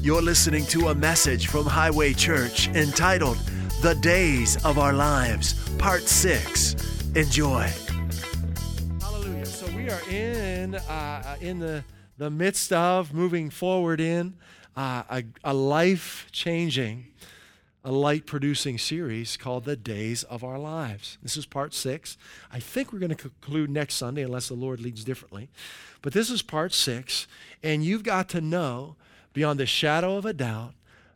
You're listening to a message from Highway Church entitled, The Days of Our Lives, Part 6. Enjoy. Hallelujah. So we are in the midst of moving forward in a life-changing, a light-producing series called The Days of Our Lives. This is Part 6. I think we're going to conclude next Sunday unless the Lord leads differently. But this is Part 6, and you've got to know beyond the shadow of a doubt,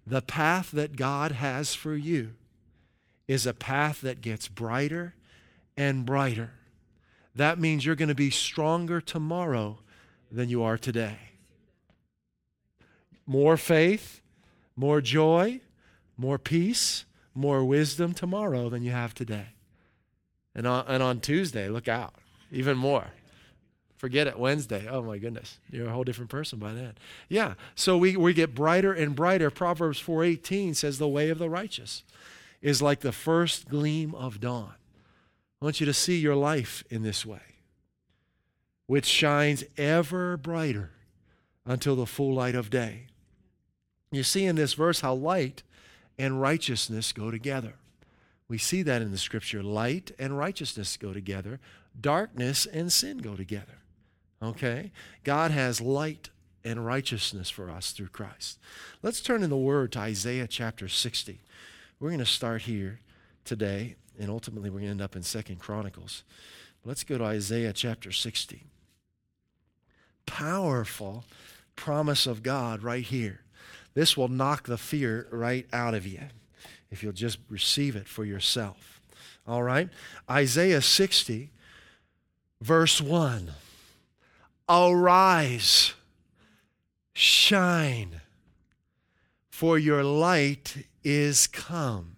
the path that God has for you is a path that gets brighter and brighter. That means you're going to be stronger tomorrow than you are today. More faith, more joy, more peace, more wisdom tomorrow than you have today. And on Tuesday, look out, even more. Forget it, Wednesday. Oh, my goodness. You're a whole different person by then. Yeah, so we get brighter and brighter. Proverbs 4:18 says the way of the righteous is like the first gleam of dawn. I want you to see your life in this way, which shines ever brighter until the full light of day. You see in this verse how light and righteousness go together. We see that in the Scripture. Light and righteousness go together. Darkness and sin go together. Okay? God has light and righteousness for us through Christ. Let's turn in the Word to Isaiah chapter 60. We're going to start here today, and ultimately we're going to end up in 2 Chronicles. Let's go to Isaiah chapter 60. Powerful promise of God right here. This will knock the fear right out of you if you'll just receive it for yourself. All right? Isaiah 60, verse 1. Arise, shine, for your light is come,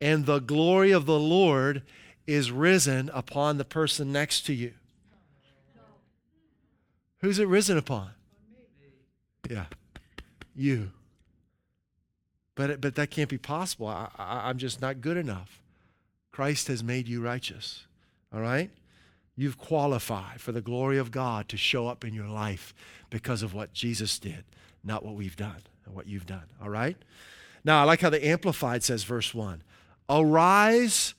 and the glory of the Lord is risen upon the person next to you. Who's it risen upon? Yeah, you. But that can't be possible. I'm just not good enough. Christ has made you righteous, all right? You've qualified for the glory of God to show up in your life because of what Jesus did, not what we've done and what you've done, all right? Now, I like how the Amplified says, verse 1, arise,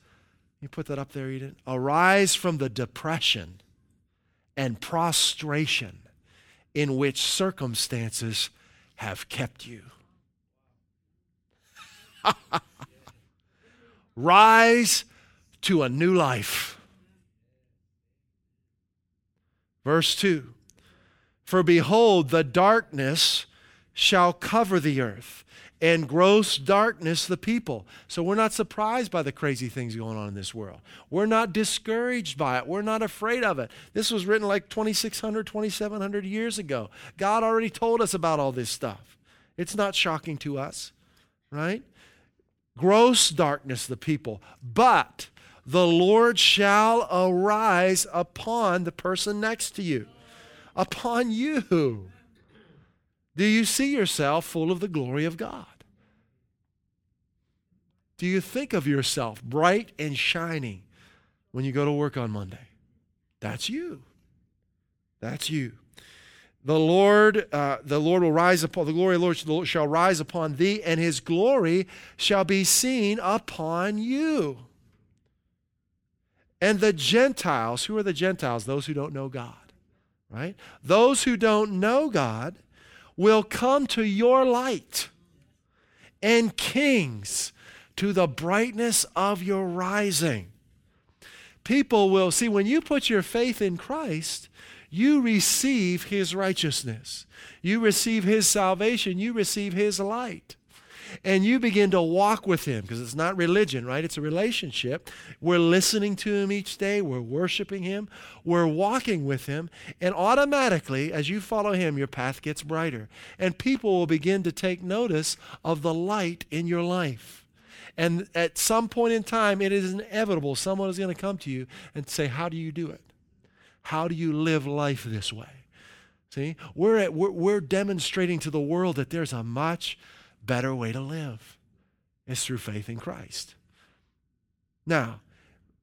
you put that up there, Eden, arise from the depression and prostration in which circumstances have kept you. Rise to a new life. Verse 2, for behold, the darkness shall cover the earth, and gross darkness the people. So we're not surprised by the crazy things going on in this world. We're not discouraged by it. We're not afraid of it. This was written like 2,600, 2,700 years ago. God already told us about all this stuff. It's not shocking to us, right? Gross darkness the people, but the Lord shall arise upon the person next to you, upon you. Do you see yourself full of the glory of God? Do you think of yourself bright and shining when you go to work on Monday? That's you. That's you. The Lord will rise upon, the glory of the Lord shall rise upon thee, and his glory shall be seen upon you. And the Gentiles, who are the Gentiles? Those who don't know God, right? Those who don't know God will come to your light, and kings to the brightness of your rising. People will see, when you put your faith in Christ, you receive his righteousness. You receive his salvation. You receive his light. And you begin to walk with him, because it's not religion, right? It's a relationship. We're listening to him each day. We're worshiping him. We're walking with him. And automatically, as you follow him, your path gets brighter. And people will begin to take notice of the light in your life. And at some point in time, it is inevitable someone is going to come to you and say, how do you do it? How do you live life this way? See, we're demonstrating to the world that there's a much better way to live. It's through faith in Christ. Now,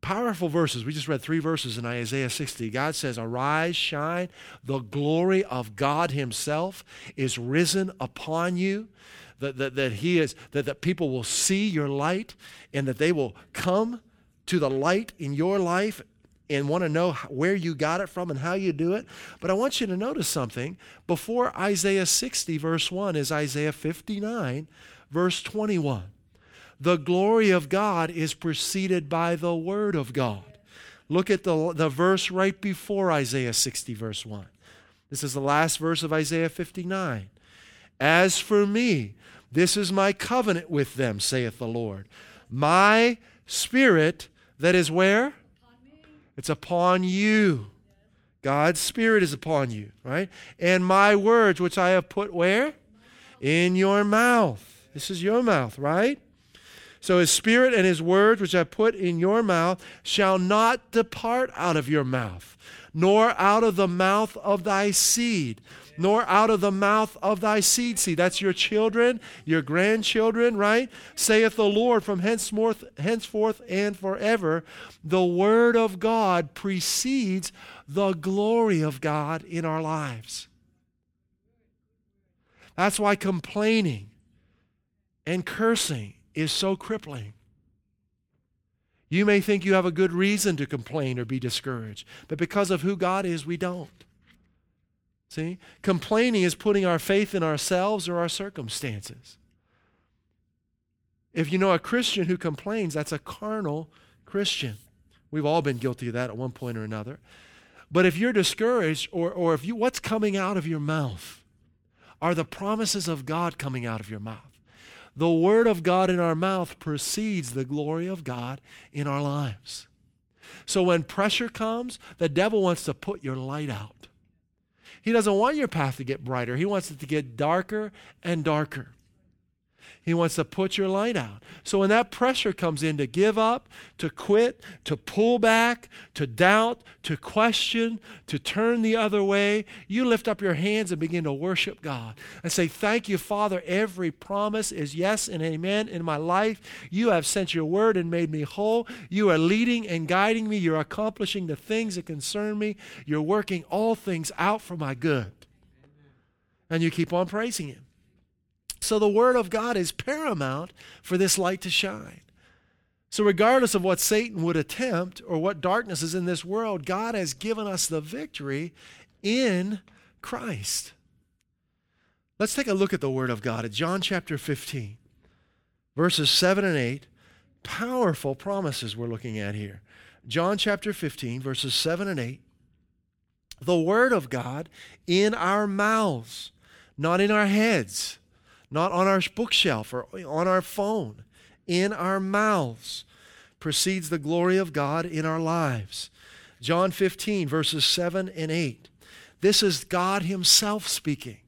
Powerful verses. We just read 3 verses in Isaiah 60. God says, arise, shine. The glory of God himself is risen upon you. That people will see your light and that they will come to the light in your life and want to know where you got it from and how you do it. But I want you to notice something. Before Isaiah 60, verse 1, is Isaiah 59, verse 21. The glory of God is preceded by the word of God. Look at the verse right before Isaiah 60, verse 1. This is the last verse of Isaiah 59. As for me, this is my covenant with them, saith the Lord. My spirit, that is where? It's upon you. God's spirit is upon you, right? And my words, which I have put where? In your mouth. This is your mouth, right? So his spirit and his words, which I put in your mouth, shall not depart out of your mouth, nor out of the mouth of thy seed, nor out of the mouth of thy seed. See, that's your children, your grandchildren, right? Saith the Lord from henceforth and forever. The word of God precedes the glory of God in our lives. That's why complaining and cursing is so crippling. You may think you have a good reason to complain or be discouraged, but because of who God is, we don't. See? Complaining is putting our faith in ourselves or our circumstances. If you know a Christian who complains, that's a carnal Christian. We've all been guilty of that at one point or another. But if you're discouraged, or if you, what's coming out of your mouth? Are the promises of God coming out of your mouth? The word of God in our mouth precedes the glory of God in our lives. So when pressure comes, the devil wants to put your light out. He doesn't want your path to get brighter. He wants it to get darker and darker. He wants to put your light out. So when that pressure comes in to give up, to quit, to pull back, to doubt, to question, to turn the other way, you lift up your hands and begin to worship God and say, thank you, Father. Every promise is yes and amen in my life. You have sent your word and made me whole. You are leading and guiding me. You're accomplishing the things that concern me. You're working all things out for my good. And you keep on praising him. So the word of God is paramount for this light to shine. So regardless of what Satan would attempt or what darkness is in this world, God has given us the victory in Christ. Let's take a look at the word of God at John chapter 15, verses 7 and 8. Powerful promises we're looking at here. John chapter 15, verses 7 and 8. The word of God in our mouths, not in our heads. Not on our bookshelf or on our phone, in our mouths, precedes the glory of God in our lives. John 15, verses 7 and 8. This is God himself speaking.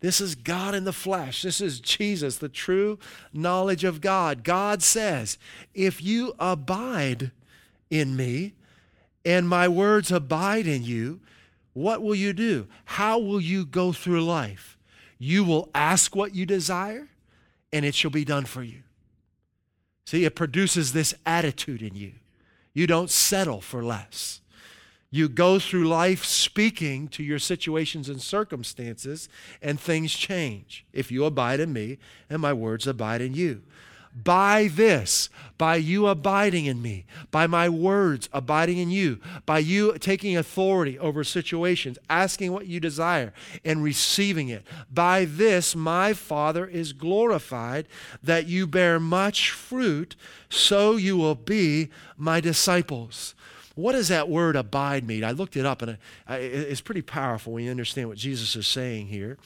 This is God in the flesh. This is Jesus, the true knowledge of God. God says, if you abide in me and my words abide in you, what will you do? How will you go through life? You will ask what you desire, and it shall be done for you. See, it produces this attitude in you. You don't settle for less. You go through life speaking to your situations and circumstances, and things change. If you abide in me, and my words abide in you. By this, by you abiding in me, by my words abiding in you, by you taking authority over situations, asking what you desire and receiving it, by this my Father is glorified, that you bear much fruit, so you will be my disciples. What does that word abide mean? I looked it up, and it's pretty powerful when you understand what Jesus is saying here.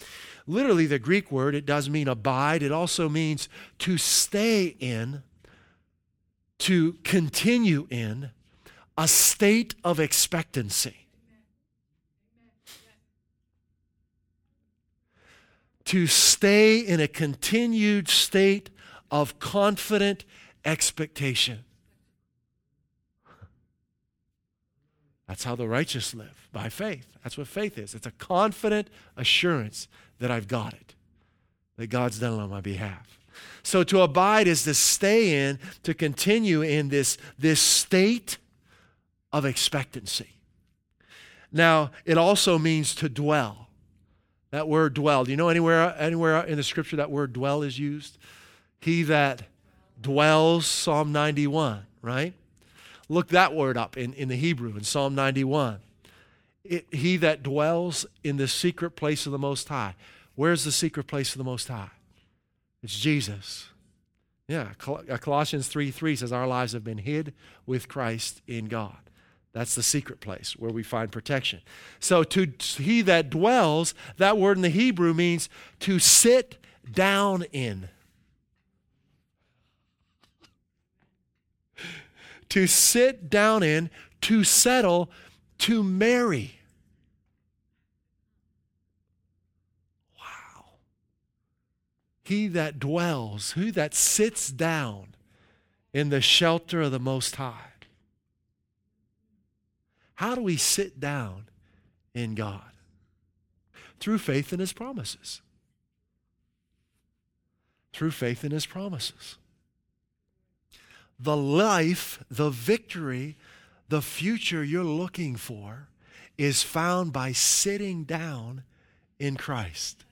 Literally, the Greek word, it does mean abide. It also means to stay in, to continue in a state of expectancy. To stay in a continued state of confident expectation. That's how the righteous live, by faith. That's what faith is. It's a confident assurance that I've got it, that God's done it on my behalf. So to abide is to stay in, to continue in this state of expectancy. Now, it also means to dwell. That word dwell. Do you know anywhere in the scripture that word dwell is used? He that dwells, Psalm 91, right? Look that word up in the Hebrew, in Psalm 91. He that dwells in the secret place of the Most High. Where's the secret place of the Most High? It's Jesus. Yeah, Colossians 3:3 says, our lives have been hid with Christ in God. That's the secret place where we find protection. So to he that dwells, that word in the Hebrew means to sit down in. To sit down in, to settle, to marry. Wow. He that dwells, who that sits down in the shelter of the Most High. How do we sit down in God? Through faith in His promises. Through faith in His promises. The life, the victory, the future you're looking for is found by sitting down in Christ.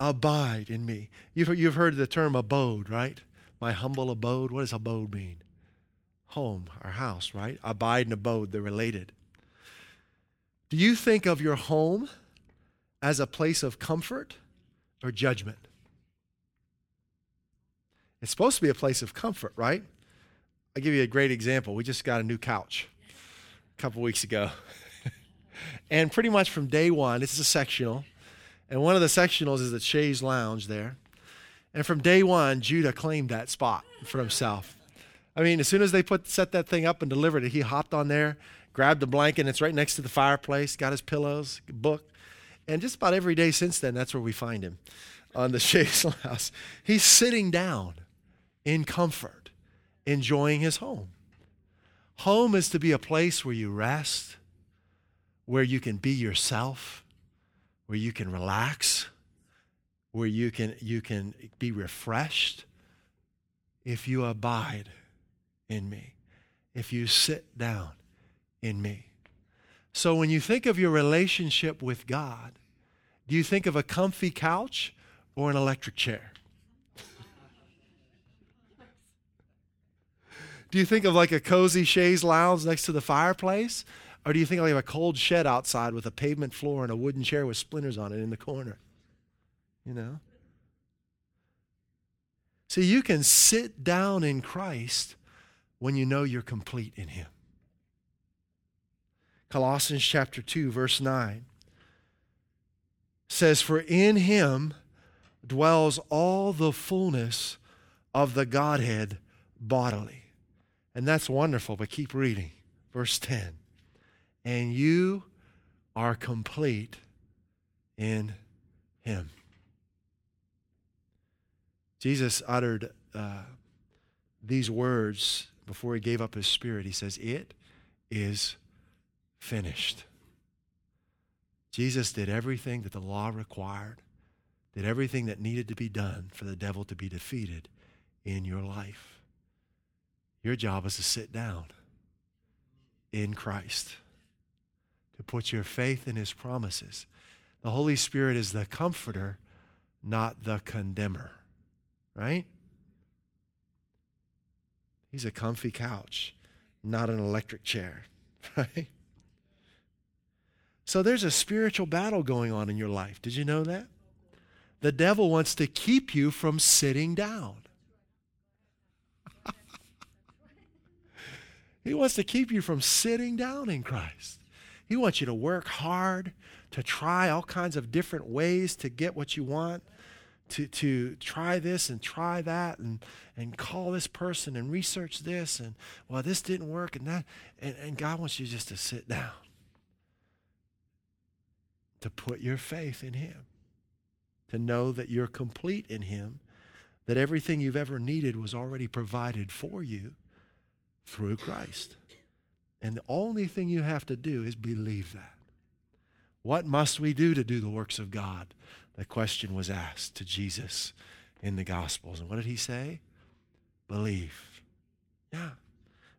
Abide in me. You've heard the term abode, right? My humble abode. What does abode mean? Home, our house, right? Abide and abode, they're related. Do you think of your home as a place of comfort or judgment? It's supposed to be a place of comfort, right? I'll give you a great example. We just got a new couch a couple weeks ago. And pretty much from day one, this is a sectional, and one of the sectionals is the chaise lounge there. And from day one, Judah claimed that spot for himself. I mean, as soon as they set that thing up and delivered it, he hopped on there, grabbed the blanket, and it's right next to the fireplace, got his pillows, book. And just about every day since then, that's where we find him, on the chaise house. He's sitting down in comfort, enjoying his home. Home is to be a place where you rest, where you can be yourself, where you can relax, where you can be refreshed if you abide in me, if you sit down in me. So when you think of your relationship with God, do you think of a comfy couch or an electric chair? Do you think of like a cozy chaise lounge next to the fireplace? Or do you think like a cold shed outside with a pavement floor and a wooden chair with splinters on it in the corner? You know? See, you can sit down in Christ when you know you're complete in Him. Colossians chapter 2, verse 9 says, for in Him dwells all the fullness of the Godhead bodily. And that's wonderful, but keep reading. Verse 10, and you are complete in Him. Jesus uttered these words before He gave up His Spirit. He says, it is finished. Jesus did everything that the law required, did everything that needed to be done for the devil to be defeated in your life. Your job is to sit down in Christ, to put your faith in His promises. The Holy Spirit is the comforter, not the condemner, right? He's a comfy couch, not an electric chair, right? So there's a spiritual battle going on in your life. Did you know that? The devil wants to keep you from sitting down. He wants to keep you from sitting down in Christ. He wants you to work hard, to try all kinds of different ways to get what you want. To try this and try that and call this person and research this and, well, this didn't work and that. And God wants you just to sit down, to put your faith in Him, to know that you're complete in Him, that everything you've ever needed was already provided for you through Christ. And the only thing you have to do is believe that. What must we do to do the works of God? That question was asked to Jesus in the Gospels. And what did he say? Believe. Yeah.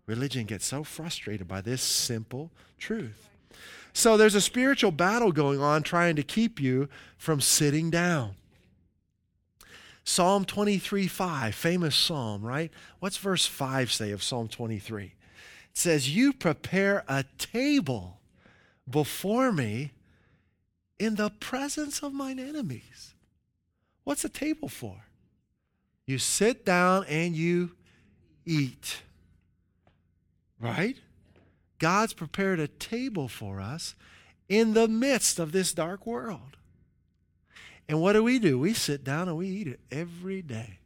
Religion gets so frustrated by this simple truth. So there's a spiritual battle going on trying to keep you from sitting down. Psalm 23:5, famous psalm, right? What's verse 5 say of Psalm 23? It says, "You prepare a table before me in the presence of mine enemies." What's a table for? You sit down and you eat, right? God's prepared a table for us in the midst of this dark world. And what do? We sit down and we eat it every day.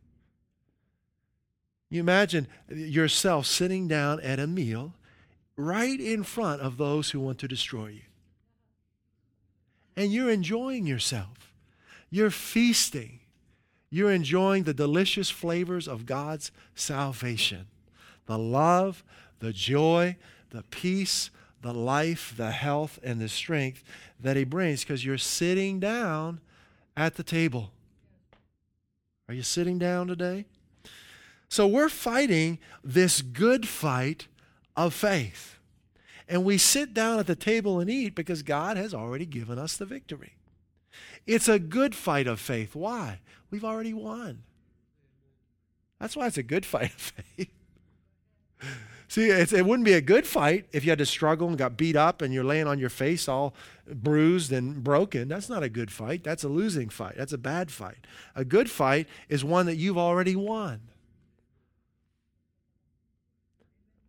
You imagine yourself sitting down at a meal right in front of those who want to destroy you. And you're enjoying yourself. You're feasting. You're enjoying the delicious flavors of God's salvation. The love, the joy, the peace, the life, the health, and the strength that He brings, because you're sitting down at the table. Are you sitting down today? So we're fighting this good fight of faith. And we sit down at the table and eat because God has already given us the victory. It's a good fight of faith. Why? We've already won. That's why it's a good fight of faith. See, it wouldn't be a good fight if you had to struggle and got beat up and you're laying on your face all bruised and broken. That's not a good fight. That's a losing fight. That's a bad fight. A good fight is one that you've already won.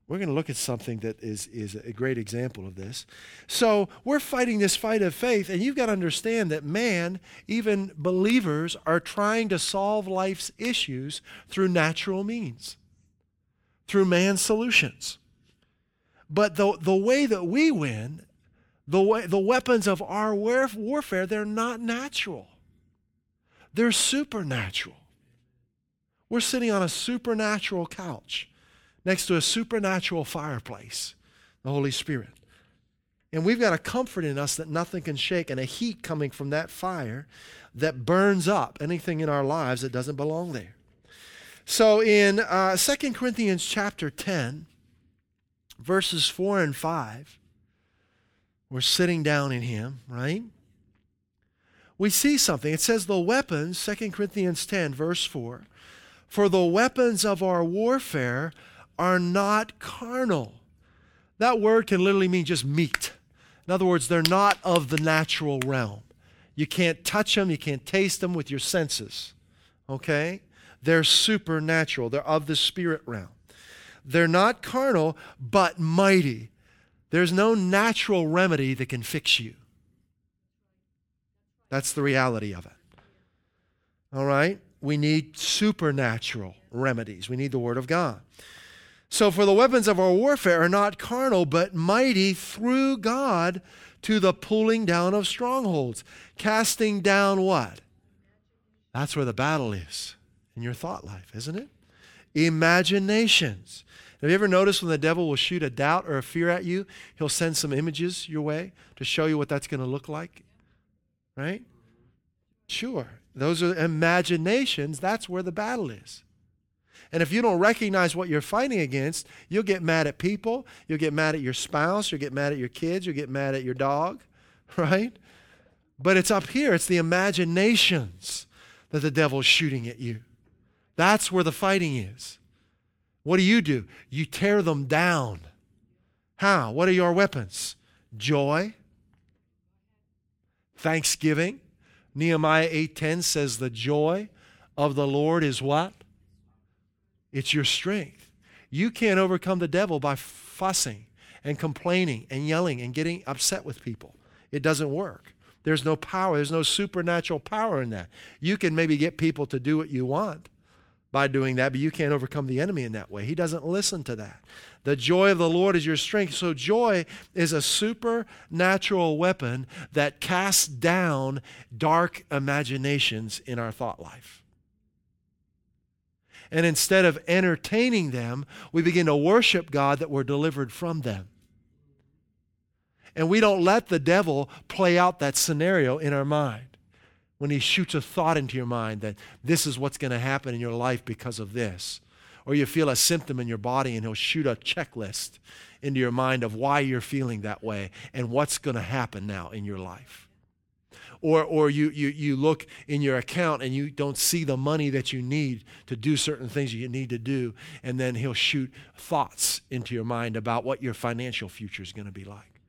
We're going to look at something that is a great example of this. So we're fighting this fight of faith, and you've got to understand that man, even believers, are trying to solve life's issues through natural means, through man's solutions. But the way that we win, the weapons of our warfare, they're not natural. They're supernatural. We're sitting on a supernatural couch next to a supernatural fireplace, the Holy Spirit. And we've got a comfort in us that nothing can shake, and a heat coming from that fire that burns up anything in our lives that doesn't belong there. So in 2 Corinthians chapter 10, verses 4 and 5, we're sitting down in Him, right? We see something. It says the weapons, 2 Corinthians 10, verse 4, "For the weapons of our warfare are not carnal." That word can literally mean just meat. In other words, they're not of the natural realm. You can't touch them. You can't taste them with your senses, okay? They're supernatural. They're of the spirit realm. They're not carnal, but mighty. There's no natural remedy that can fix you. That's the reality of it. All right? We need supernatural remedies. We need the Word of God. So, "For the weapons of our warfare are not carnal, but mighty through God to the pulling down of strongholds." Casting down what? That's where the battle is. In your thought life, isn't it? Imaginations. Have you ever noticed when the devil will shoot a doubt or a fear at you, he'll send some images your way to show you what that's going to look like? Right? Sure. Those are imaginations. That's where the battle is. And if you don't recognize what you're fighting against, you'll get mad at people, you'll get mad at your spouse, you'll get mad at your kids, you'll get mad at your dog, right? But it's up here. It's the imaginations that the devil's shooting at you. That's where the fighting is. What do? You tear them down. How? What are your weapons? Joy. Thanksgiving. Nehemiah 8:10 says the joy of the Lord is what? It's your strength. You can't overcome the devil by fussing and complaining and yelling and getting upset with people. It doesn't work. There's no power. There's no supernatural power in that. You can maybe get people to do what you want by doing that, but you can't overcome the enemy in that way. He doesn't listen to that. The joy of the Lord is your strength. So joy is a supernatural weapon that casts down dark imaginations in our thought life. And instead of entertaining them, we begin to worship God that we're delivered from them. And we don't let the devil play out that scenario in our mind. when he shoots a thought into your mind that this is what's going to happen in your life because of this. Or you feel a symptom in your body and he'll shoot a checklist into your mind of why you're feeling that way and what's going to happen now in your life. Or you look in your account and you don't see the money that you need to do certain things you need to do, and then he'll shoot thoughts into your mind about what your financial future is going to be like.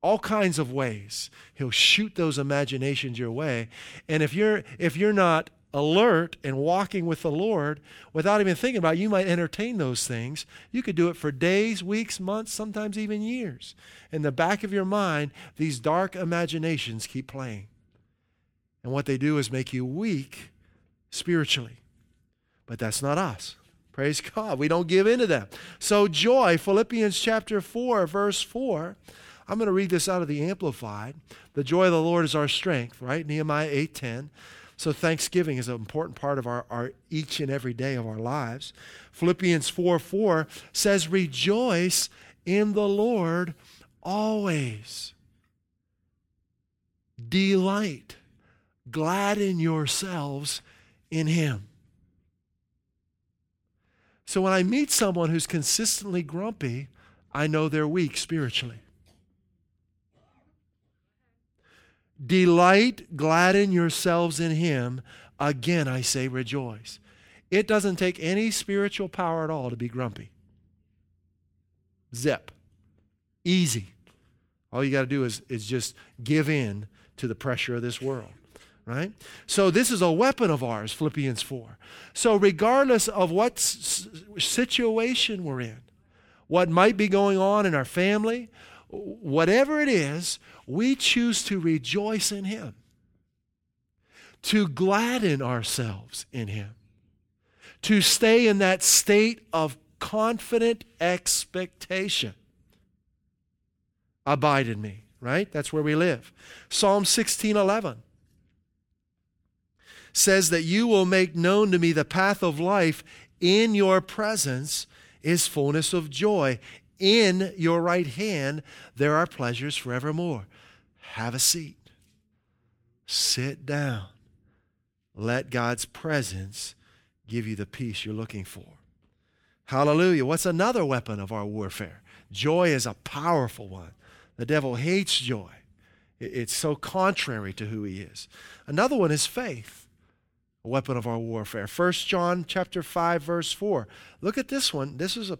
All kinds of ways. He'll shoot those imaginations your way. And if you're not alert and walking with the Lord without even thinking about it, you might entertain those things. You could do it for days, weeks, months, sometimes even years. In the back of your mind, these dark imaginations keep playing. And what they do is make you weak spiritually. But that's not us. Praise God. We don't give in to them. So joy, Philippians chapter 4, verse 4. I'm going to read this out of the Amplified. The joy of the Lord is our strength, right? Nehemiah 8:10. So thanksgiving is an important part of our each and every day of our lives. Philippians 4:4 says, rejoice in the Lord always. Delight, gladden yourselves in him. So when I meet someone who's consistently grumpy, I know they're weak spiritually. Delight, gladden yourselves in him. Again, I say rejoice. It doesn't take any spiritual power at all to be grumpy. Zip. Easy. All you got to do is just give in to the pressure of this world, right? So this is a weapon of ours, Philippians 4. So regardless of what situation we're in, what might be going on in our family, whatever it is, we choose to rejoice in him, to gladden ourselves in him, to stay in that state of confident expectation. Abide in me, right? That's where we live. Psalm 16:11 says that you will make known to me the path of life. In your presence is fullness of joy. In your right hand, there are pleasures forevermore. Have a seat. Sit down. Let God's presence give you the peace you're looking for. Hallelujah. What's another weapon of our warfare? Joy is a powerful one. The devil hates joy. It's so contrary to who he is. Another one is faith, a weapon of our warfare. 1 John chapter 5, verse 4. Look at this one. This is a...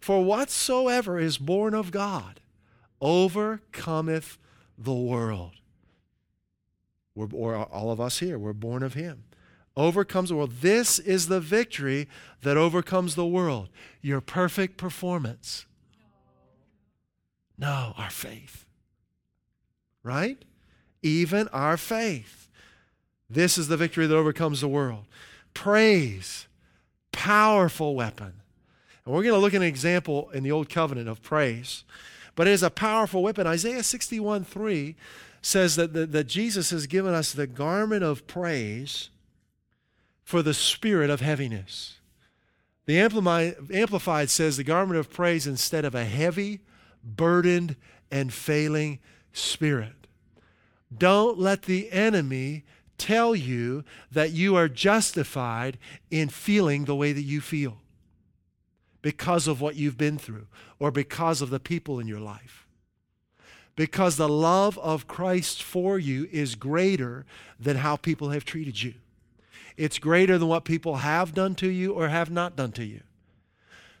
For whatsoever is born of God overcometh the world. Or all of us here, we're born of him. Overcomes the world. This is the victory that overcomes the world. Your perfect performance. No, our faith. Right? Even our faith. This is the victory that overcomes the world. Praise. Powerful weapon. And we're going to look at an example in the Old Covenant of praise. But it is a powerful weapon. Isaiah 61:3 says that Jesus has given us the garment of praise for the spirit of heaviness. The Amplified says the garment of praise instead of a heavy, burdened, and failing spirit. Don't let the enemy tell you that you are justified in feeling the way that you feel, because of what you've been through or because of the people in your life. Because the love of Christ for you is greater than how people have treated you. It's greater than what people have done to you or have not done to you.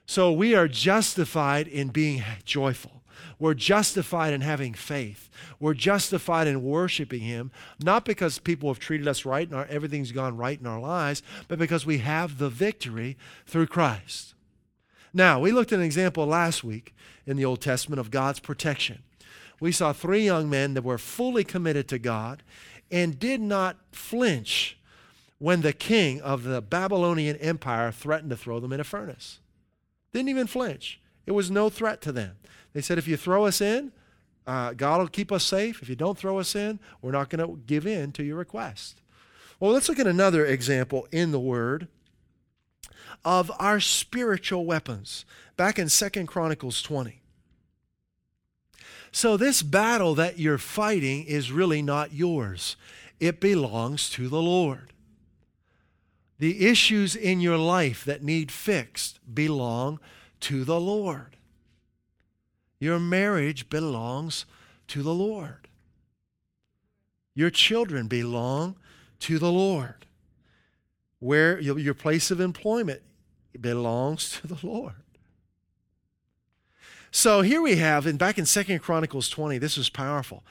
So we are justified in being joyful. We're justified in having faith. We're justified in worshiping him, not because people have treated us right and everything's gone right in our lives, but because we have the victory through Christ. Now, we looked at an example last week in the Old Testament of God's protection. We saw three young men that were fully committed to God and did not flinch when the king of the Babylonian Empire threatened to throw them in a furnace. Didn't even flinch. It was no threat to them. They said, if you throw us in, God will keep us safe. If you don't throw us in, we're not going to give in to your request. Well, let's look at another example in the Word of our spiritual weapons. Back in 2 Chronicles 20. So this battle that you're fighting is really not yours. It belongs to the Lord. The issues in your life that need fixed belong to the Lord. Your marriage belongs to the Lord. Your children belong to the Lord. Where your place of employment belongs to the Lord. So here we have, and back in 2 Chronicles 20, this is powerful.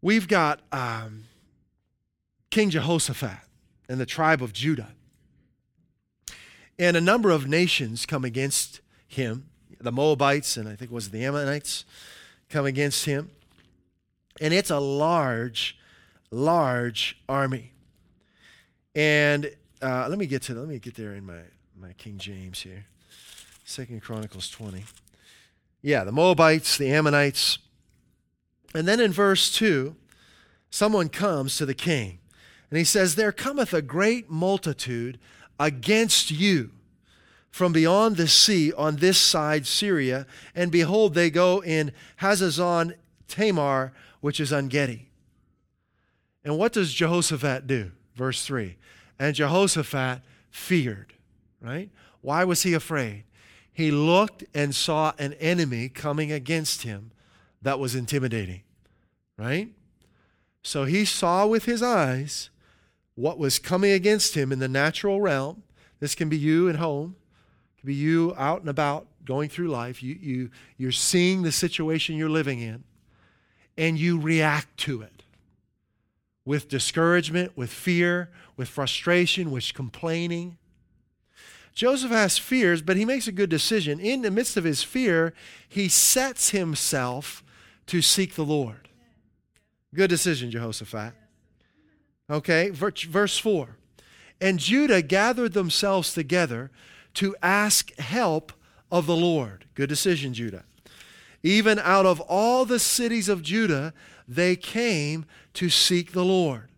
We've got King Jehoshaphat and the tribe of Judah. And a number of nations come against him. The Moabites, and I think it was the Ammonites, come against him. And it's a large army. And let me get there in my King James here. 2 Chronicles 20. Yeah, the Moabites, the Ammonites. And then in verse 2, someone comes to the king, and he says, "There cometh a great multitude against you from beyond the sea on this side Syria, and behold, they go in Hazazon Tamar, which is Un-Gedi." And what does Jehoshaphat do? Verse 3, and Jehoshaphat feared, right? Why was he afraid? He looked and saw an enemy coming against him that was intimidating, right? So he saw with his eyes what was coming against him in the natural realm. This can be you at home. It can be you out and about going through life. You're seeing the situation you're living in, and you react to it. With discouragement, with fear, with frustration, with complaining. Joseph has fears, but he makes a good decision. In the midst of his fear, he sets himself to seek the Lord. Good decision, Jehoshaphat. Okay, verse 4. And Judah gathered themselves together to ask help of the Lord. Good decision, Judah. Even out of all the cities of Judah, they came to seek the Lord.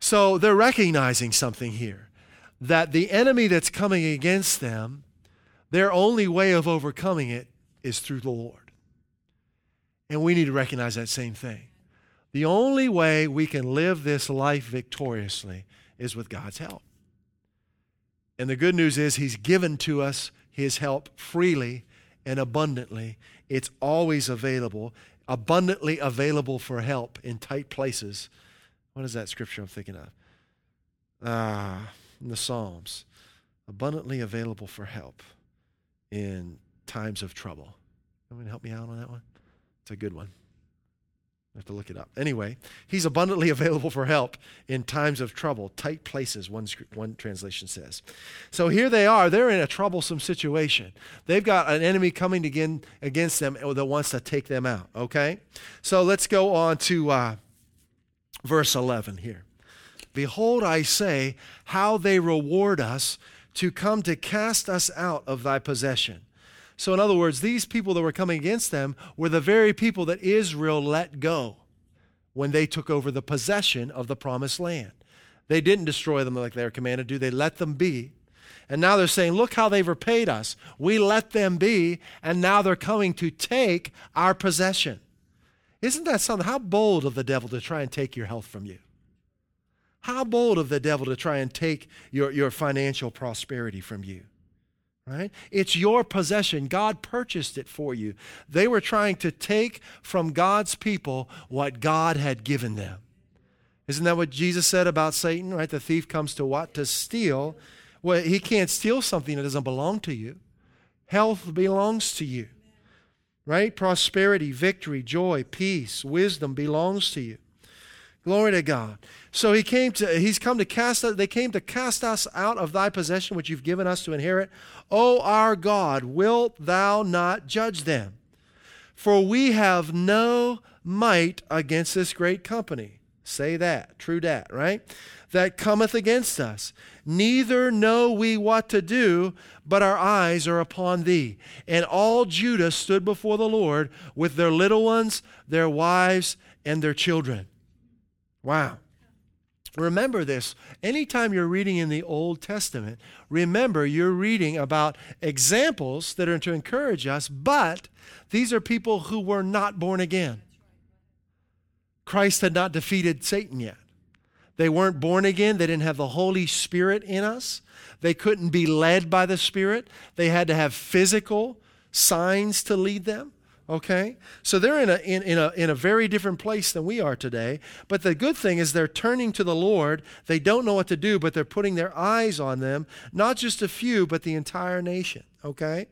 So they're recognizing something here, that the enemy that's coming against them, their only way of overcoming it is through the Lord. And we need to recognize that same thing. The only way we can live this life victoriously is with God's help. And the good news is he's given to us his help freely and abundantly. It's always available. Abundantly available for help in tight places. What is that scripture I'm thinking of? In the Psalms. Abundantly available for help in times of trouble. Anyone help me out on that one? It's a good one. I have to look it up. Anyway, he's abundantly available for help in times of trouble. Tight places, one translation says. So here they are. They're in a troublesome situation. They've got an enemy coming against them that wants to take them out, okay? So let's go on to verse 11 here. Behold, I say, how they reward us to come to cast us out of thy possession. So in other words, these people that were coming against them were the very people that Israel let go when they took over the possession of the promised land. They didn't destroy them like they were commanded to. They let them be. And now they're saying, look how they've repaid us. We let them be, and now they're coming to take our possession. Isn't that something? How bold of the devil to try and take your health from you. How bold of the devil to try and take your financial prosperity from you. Right? It's your possession. God purchased it for you. They were trying to take from God's people what God had given them. Isn't that what Jesus said about Satan? Right? The thief comes to what? To steal. Well, he can't steal something that doesn't belong to you. Health belongs to you. Right? Prosperity, victory, joy, peace, wisdom belongs to you. Glory to God. So they came to cast us out of thy possession, which you've given us to inherit. O our God, wilt thou not judge them? For we have no might against this great company. Say that, true that, right? That cometh against us. Neither know we what to do, but our eyes are upon thee. And all Judah stood before the Lord with their little ones, their wives, and their children. Wow. Remember this. Anytime you're reading in the Old Testament, remember you're reading about examples that are to encourage us, but these are people who were not born again. Christ had not defeated Satan yet. They weren't born again. They didn't have the Holy Spirit in us. They couldn't be led by the Spirit. They had to have physical signs to lead them. Okay? So they're in a very different place than we are today. But the good thing is they're turning to the Lord. They don't know what to do, but they're putting their eyes on them. Not just a few, but the entire nation. Okay?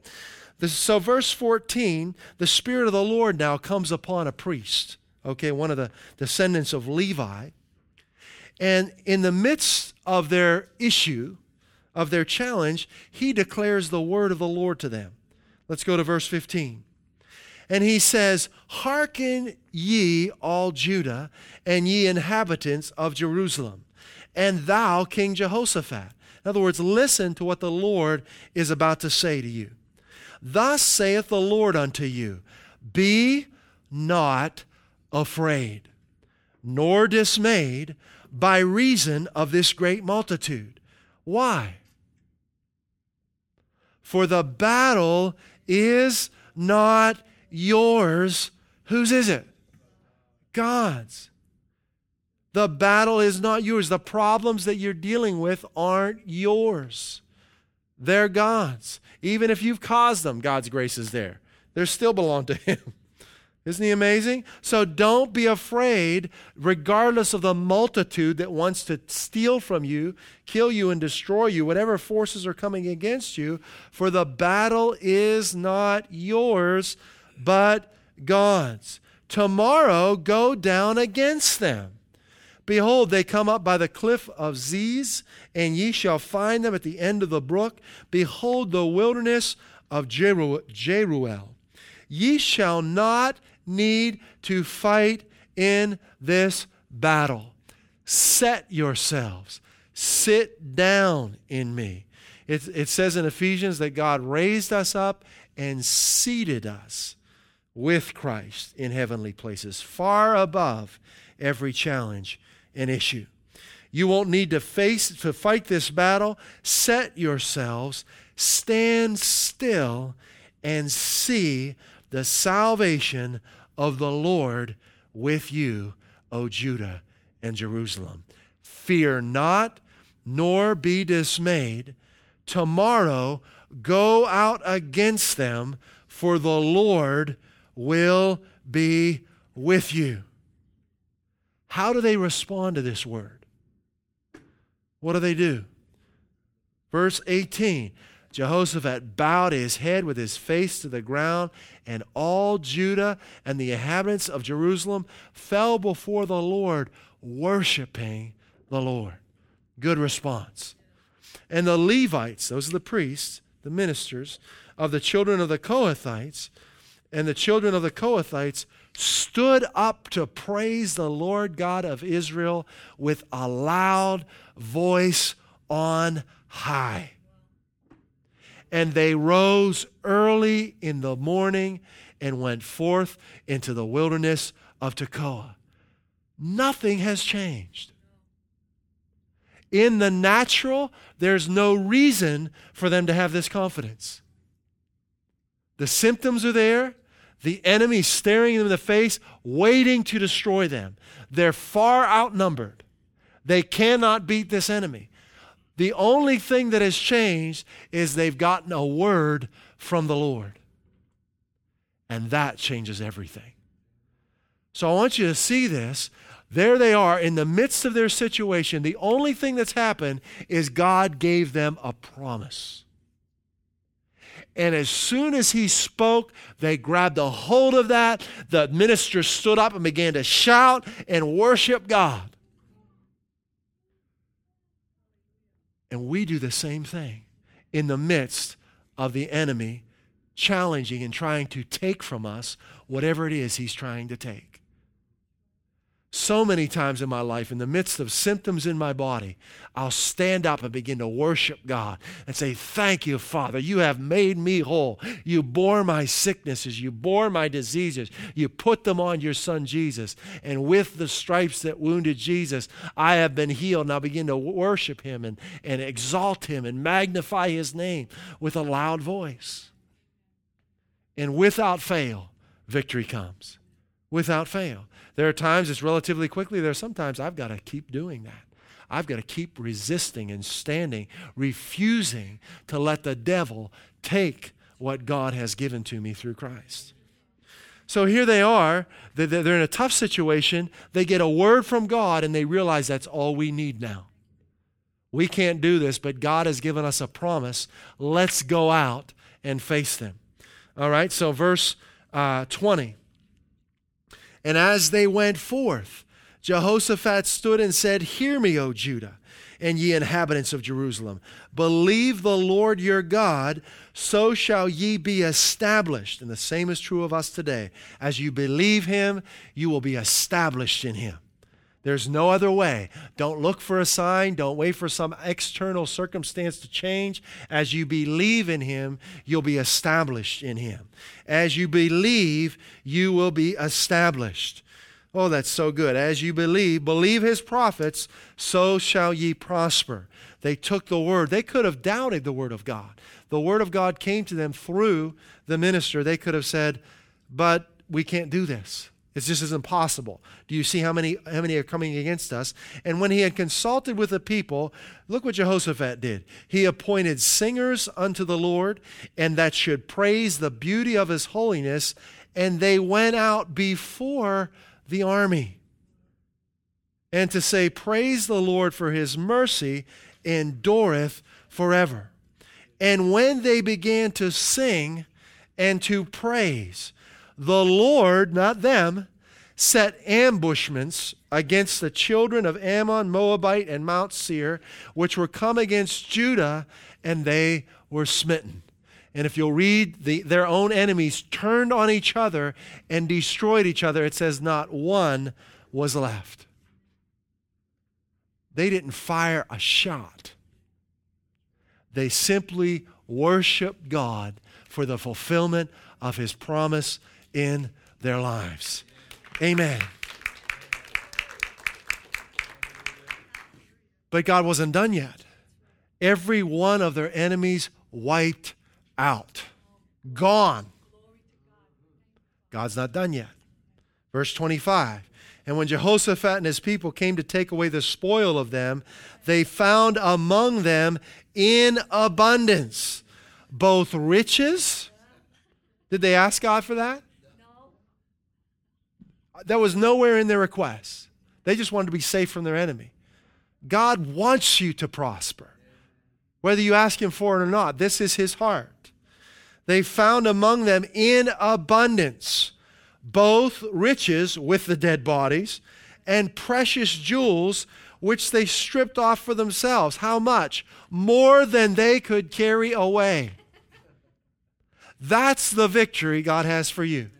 So verse 14, the Spirit of the Lord now comes upon a priest. Okay? One of the descendants of Levi. And in the midst of their issue, of their challenge, he declares the word of the Lord to them. Let's go to verse 15. And he says, "Hearken ye all Judah, and ye inhabitants of Jerusalem, and thou King Jehoshaphat." In other words, listen to what the Lord is about to say to you. "Thus saith the Lord unto you, be not afraid, nor dismayed, by reason of this great multitude." Why? "For the battle is not yours." Whose is it? God's. The battle is not yours. The problems that you're dealing with aren't yours. They're God's. Even if you've caused them, God's grace is there. They still belong to Him. Isn't He amazing? So don't be afraid, regardless of the multitude that wants to steal from you, kill you, and destroy you, whatever forces are coming against you, for the battle is not yours, but God's. "Tomorrow go down against them. Behold, they come up by the cliff of Ziz, and ye shall find them at the end of the brook. Behold, the wilderness of Jeruel. Ye shall not need to fight in this battle. Set yourselves. Sit down in me." It says in Ephesians that God raised us up and seated us with Christ in heavenly places, far above every challenge and issue. You won't need to fight this battle. Set yourselves, stand still, and see the salvation of the Lord with you, O Judah and Jerusalem. Fear not, nor be dismayed. Tomorrow go out against them, for the Lord will be with you. How do they respond to this word? What do they do? Verse 18, Jehoshaphat bowed his head with his face to the ground, and all Judah and the inhabitants of Jerusalem fell before the Lord, worshiping the Lord. Good response. And the Levites, those are the priests, the ministers, of the children of the Kohathites, and the children of the Kohathites stood up to praise the Lord God of Israel with a loud voice on high. And they rose early in the morning and went forth into the wilderness of Tekoa. Nothing has changed. In the natural, there's no reason for them to have this confidence. The symptoms are there. The enemy staring them in the face, waiting to destroy them. They're far outnumbered. They cannot beat this enemy. The only thing that has changed is they've gotten a word from the Lord. And that changes everything. So I want you to see this. There they are in the midst of their situation. The only thing that's happened is God gave them a promise. And as soon as he spoke, they grabbed a hold of that. The ministers stood up and began to shout and worship God. And we do the same thing in the midst of the enemy challenging and trying to take from us whatever it is he's trying to take. so many times in my life, in the midst of symptoms in my body, I'll stand up and begin to worship God and say, thank you, Father. You have made me whole. You bore my sicknesses. You bore my diseases. You put them on your Son, Jesus. And with the stripes that wounded Jesus, I have been healed. And I'll begin to worship him and exalt him and magnify his name with a loud voice. And without fail, victory comes. Without fail. There are times it's relatively quickly. There are sometimes I've got to keep doing that. I've got to keep resisting and standing, refusing to let the devil take what God has given to me through Christ. So here they are. They're in a tough situation. They get a word from God and they realize that's all we need now. We can't do this, but God has given us a promise. Let's go out and face them. All right, so verse 20. And as they went forth, Jehoshaphat stood and said, hear me, O Judah, and ye inhabitants of Jerusalem. Believe the Lord your God, so shall ye be established. And the same is true of us today. As you believe him, you will be established in him. There's no other way. Don't look for a sign. Don't wait for some external circumstance to change. As you believe in him, you'll be established in him. As you believe, you will be established. Oh, that's so good. As you believe his prophets, so shall ye prosper. They took the word. They could have doubted the word of God. The word of God came to them through the minister. They could have said, but we can't do this. It just is impossible. Do you see how many are coming against us? And when he had consulted with the people, look what Jehoshaphat did. He appointed singers unto the Lord, and that should praise the beauty of his holiness. And they went out before the army, and to say, praise the Lord, for his mercy endureth forever. And when they began to sing and to praise, the Lord, not them, set ambushments against the children of Ammon, Moabite, and Mount Seir, which were come against Judah, and they were smitten. And if you'll read, their own enemies turned on each other and destroyed each other. It says not one was left. They didn't fire a shot. They simply worshiped God for the fulfillment of his promise in their lives. Amen. But God wasn't done yet. Every one of their enemies wiped out. Gone. God's not done yet. Verse 25. And when Jehoshaphat and his people came to take away the spoil of them, they found among them in abundance both riches. Did they ask God for that? That was nowhere in their request. They just wanted to be safe from their enemy. God wants you to prosper, whether you ask him for it or not. This is his heart. They found among them in abundance both riches with the dead bodies and precious jewels, which they stripped off for themselves. How much? More than they could carry away. That's the victory God has for you.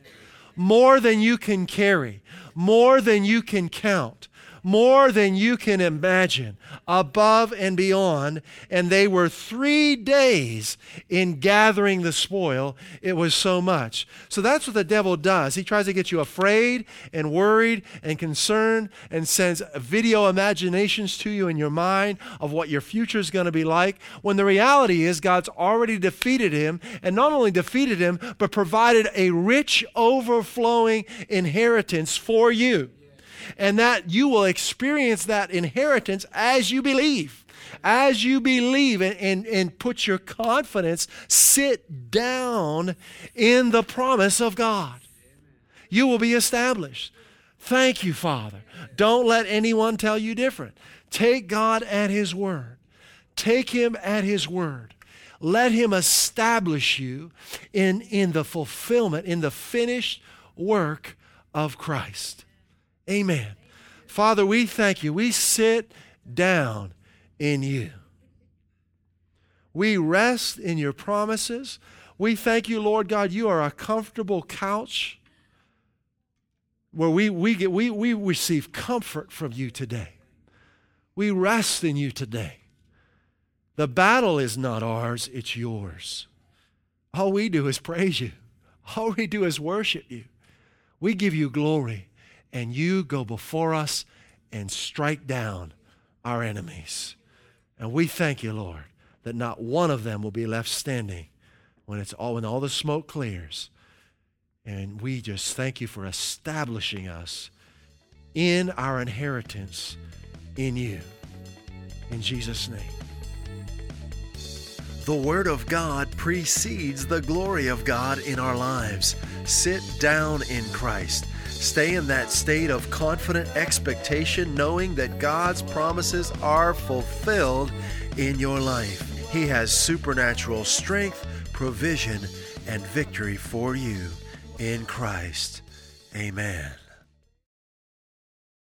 More than you can carry, more than you can count, more than you can imagine, above and beyond. And they were 3 days in gathering the spoil. It was so much. So that's what the devil does. He tries to get you afraid and worried and concerned, and sends video imaginations to you in your mind of what your future is going to be like, when the reality is God's already defeated him, and not only defeated him, but provided a rich, overflowing inheritance for you. And that you will experience that inheritance as you believe. As you believe and put your confidence, sit down in the promise of God. You will be established. Thank you, Father. Don't let anyone tell you different. Take God at his word. Take him at his word. Let him establish you in the fulfillment, in the finished work of Christ. Amen. Father, we thank you. We sit down in you. We rest in your promises. We thank you, Lord God, you are a comfortable couch. where we receive comfort from you today. We rest in you today. The battle is not ours, it's yours. All we do is praise you. All we do is worship you. We give you glory, and you go before us and strike down our enemies. And we thank you, Lord, that not one of them will be left standing when all the smoke clears. And we just thank you for establishing us in our inheritance in you. In Jesus' name. The Word of God precedes the glory of God in our lives. Sit down in Christ. Stay in that state of confident expectation, knowing that God's promises are fulfilled in your life. He has supernatural strength, provision, and victory for you in Christ. Amen.